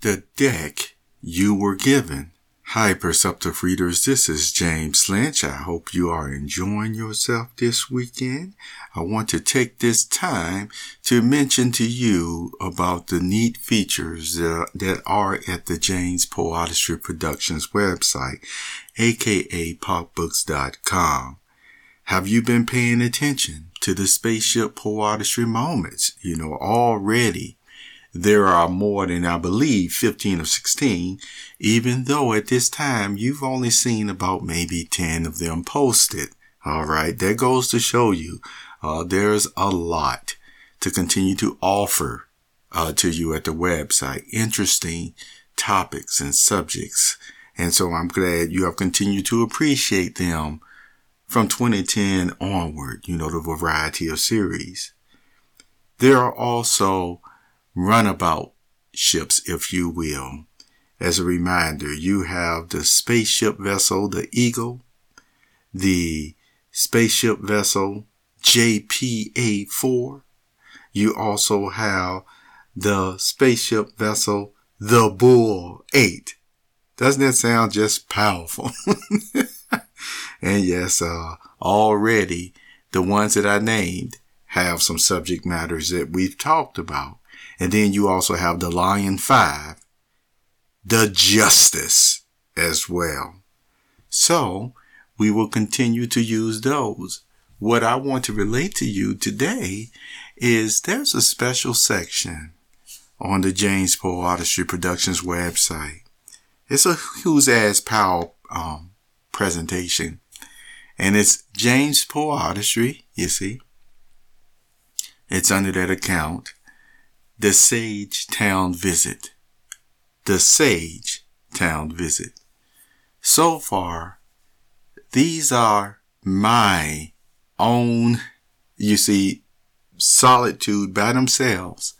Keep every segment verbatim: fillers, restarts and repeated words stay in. the deck you were given. Hi, Perceptive Readers. This is James Lynch. I hope you are enjoying yourself this weekend. I want to take this time to mention to you about the neat features uh, that are at the James PoeArtistry Productions website, aka pop books dot com. Have you been paying attention to the Spaceship PoeArtistry moments? You know, already there are more than, I believe, fifteen or sixteen, even though at this time you've only seen about maybe ten of them posted. All right, that goes to show you uh, there's a lot to continue to offer uh, to you at the website. Interesting topics and subjects. And so I'm glad you have continued to appreciate them from twenty ten onward, you know, the variety of series. There are also runabout ships, if you will. As a reminder, you have the spaceship vessel, the Eagle, the spaceship vessel J P A four. You also have the spaceship vessel, the Bull eight. Doesn't that sound just powerful? And yes, uh, already the ones that I named have some subject matters that we've talked about. And then you also have the Lion five, the Justice as well. So we will continue to use those. What I want to relate to you today is there's a special section on the James PoeArtistry Productions website. It's a Who's A$$ Power um, presentation. And it's James PoeArtistry, you see. It's under that account. The Sage Town Visit. The Sage Town Visit. So far, these are my own, you see, solitude by themselves.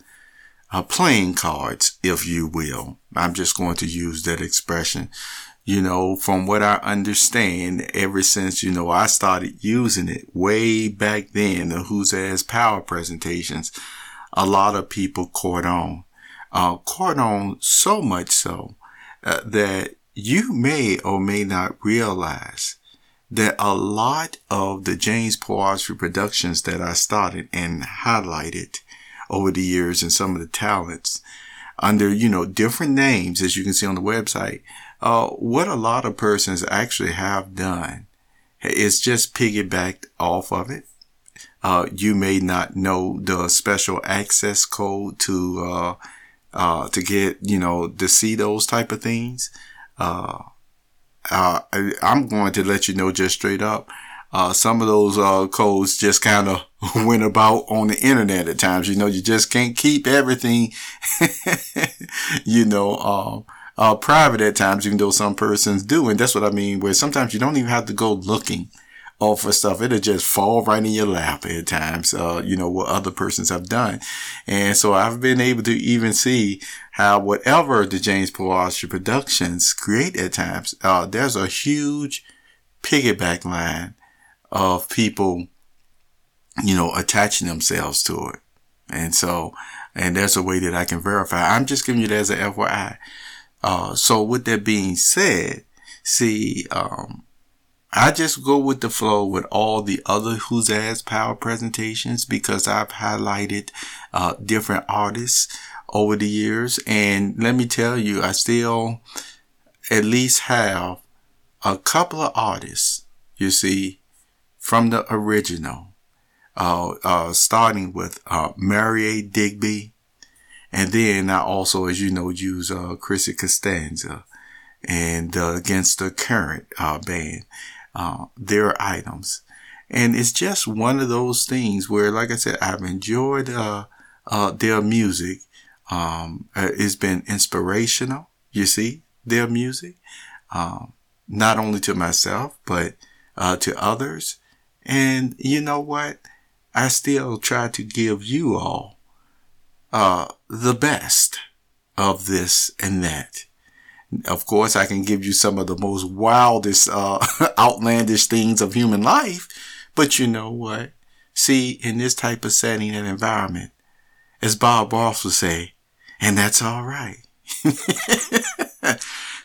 Uh, playing cards, if you will. I'm just going to use that expression. You know, from what I understand, ever since, you know, I started using it way back then, the Who's A$$ Power Presentations, a lot of people caught on, uh, caught on so much so uh, that you may or may not realize that a lot of the James PoeArtistry Productions that I started and highlighted over the years and some of the talents under, you know, different names, as you can see on the website, uh, what a lot of persons actually have done is just piggybacked off of it. Uh, you may not know the special access code to, uh, uh, to get, you know, to see those type of things. Uh, uh, I, I'm going to let you know just straight up. Uh, some of those, uh, codes just kind of went about on the internet at times. You know, you just can't keep everything, you know, um, uh, private at times, even though some persons do. And that's what I mean, where sometimes you don't even have to go looking. All for stuff. It'll just fall right in your lap at times, uh, you know, what other persons have done. And so I've been able to even see how whatever the James PoeArtistry Productions create at times, uh, there's a huge piggyback line of people, you know, attaching themselves to it. And so, and that's a way that I can verify. I'm just giving you that as an F Y I. Uh, so with that being said, see, um, I just go with the flow with all the other Who's A$$ Power presentations because I've highlighted uh different artists over the years. And let me tell you, I still at least have a couple of artists, you see, from the original. Uh uh starting with uh Marié Digby. And then I also, as you know, use uh Chrissy Costanza and uh, Against the Current uh band. Uh, their items. And it's just one of those things where, like I said, I've enjoyed, uh, uh, their music. Um, it's been inspirational. You see, their music, um, not only to myself, but, uh, to others. And you know what? I still try to give you all, uh, the best of this and that. Of course, I can give you some of the most wildest, uh, outlandish things of human life. But you know what? See, in this type of setting and environment, as Bob Ross would say, and that's all right.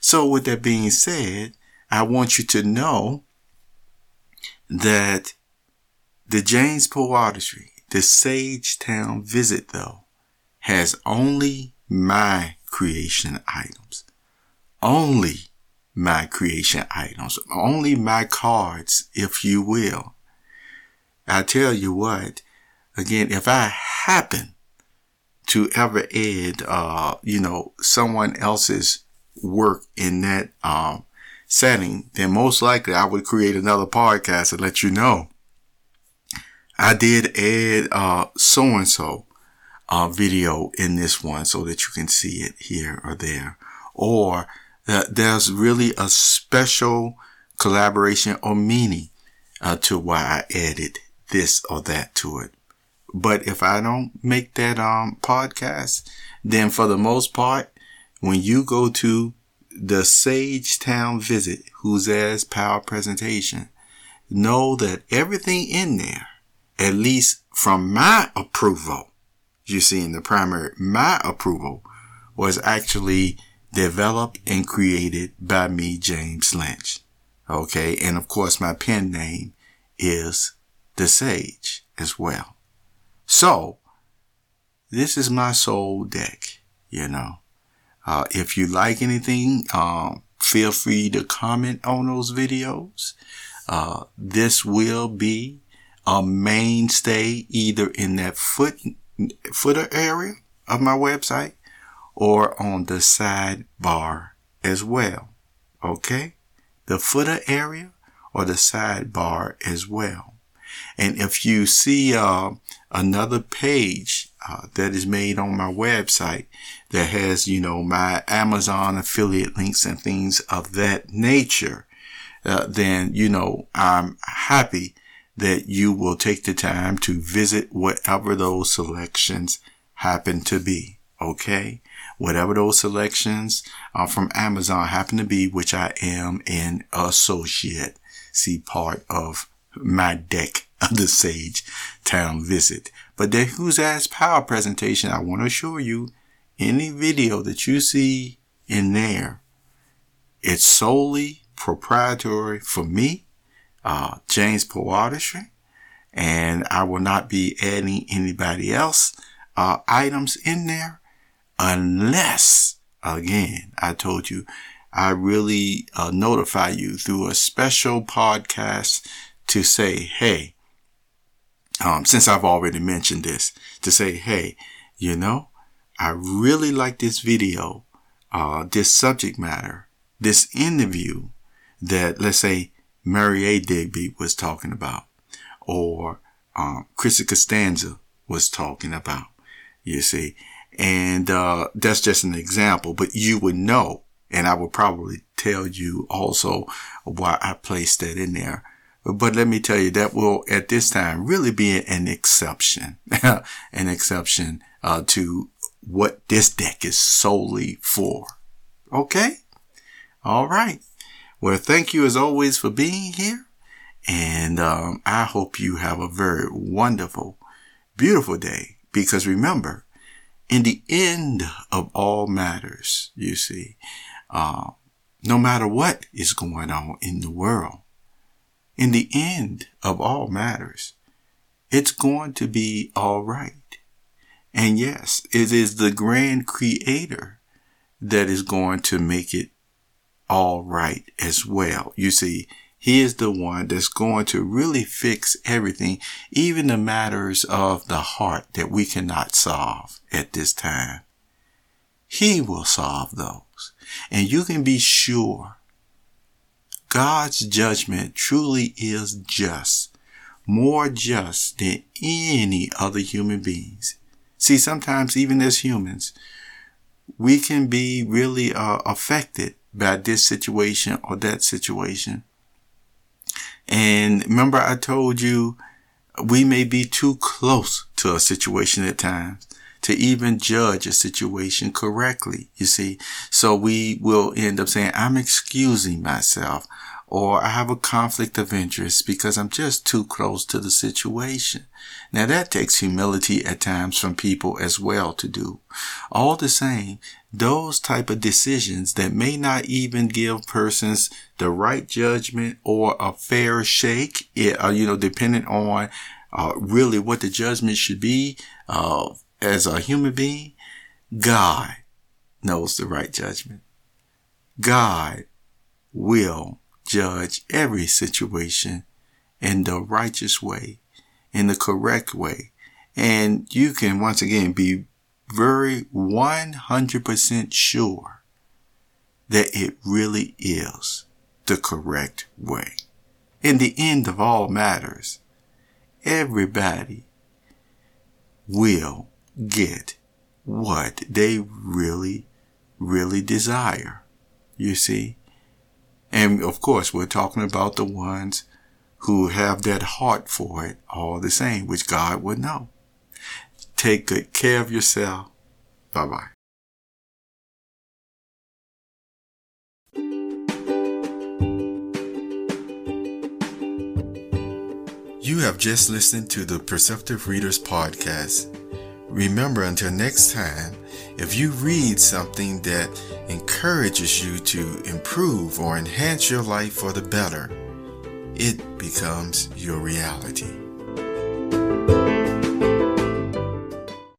So with that being said, I want you to know that the James PoeArtistry, the Sage Town Visit, though, has only my creation items. Only my creation items. Only my cards, if you will. I tell you what, again, if I happen to ever add, uh, you know, someone else's work in that um, setting, then most likely I would create another podcast and let you know I did add uh, so-and-so uh, video in this one so that you can see it here or there. Or uh, there's really a special collaboration or meaning uh, to why I added this or that to it. But if I don't make that um podcast, then for the most part, when you go to the Sage Town Visit, Who's A S's Power Presentation, know that everything in there, at least from my approval, you see in the primary, my approval was actually developed and created by me, James Lynch. Okay. And of course, my pen name is The Sage as well. So, this is my soul deck, you know. Uh, if you like anything, um, feel free to comment on those videos. Uh, this will be a mainstay either in that foot, footer area of my website or on the sidebar as well. Okay? The footer area or the sidebar as well. And if you see uh, another page uh, that is made on my website that has, you know, my Amazon affiliate links and things of that nature, uh, then, you know, I'm happy that you will take the time to visit whatever those selections happen to be. Okay? Whatever those selections uh, from Amazon happen to be, which I am an associate, see, part of my deck of the Sage Town Visit. But the Who's A S's Power Presentation, I want to assure you, any video that you see in there, it's solely proprietary for me, uh, James PoeArtistry, and I will not be adding anybody else uh, items in there unless, again, I told you, I really uh, notify you through a special podcast to say, hey, um, since I've already mentioned this, to say, hey, you know, I really like this video, uh, this subject matter, this interview that, let's say, Marié Digby was talking about, or um, Chrissy Costanza was talking about, you see. And uh, that's just an example, but you would know, and I would probably tell you also why I placed that in there. But let me tell you, that will, at this time, really be an exception, an exception uh, to what this deck is solely for. Okay? All right. Well, thank you as always for being here. And um, I hope you have a very wonderful, beautiful day. Because remember, in the end of all matters, you see, uh, no matter what is going on in the world, in the end of all matters, it's going to be all right. And yes, it is the grand creator that is going to make it all right as well. You see, he is the one that's going to really fix everything, even the matters of the heart that we cannot solve at this time. He will solve those. And you can be sure God's judgment truly is just, more just than any other human beings. See, sometimes even as humans, we can be really uh, affected by this situation or that situation. And remember I told you, we may be too close to a situation at times to even judge a situation correctly, you see. So we will end up saying, I'm excusing myself, or I have a conflict of interest because I'm just too close to the situation. Now that takes humility at times from people as well to do. All the same, those type of decisions that may not even give persons the right judgment or a fair shake, it, uh, you know, depending on uh, really what the judgment should be uh, as a human being, God knows the right judgment. God will judge every situation in the righteous way, in the correct way. And you can, once again, be very one hundred percent sure that it really is the correct way. In the end of all matters, everybody will get what they really, really desire. You see? And of course, we're talking about the ones who have that heart for it all the same, which God would know. Take good care of yourself. Bye-bye. You have just listened to the Perceptive Readers podcast. Remember, until next time, if you read something that encourages you to improve or enhance your life for the better, it becomes your reality.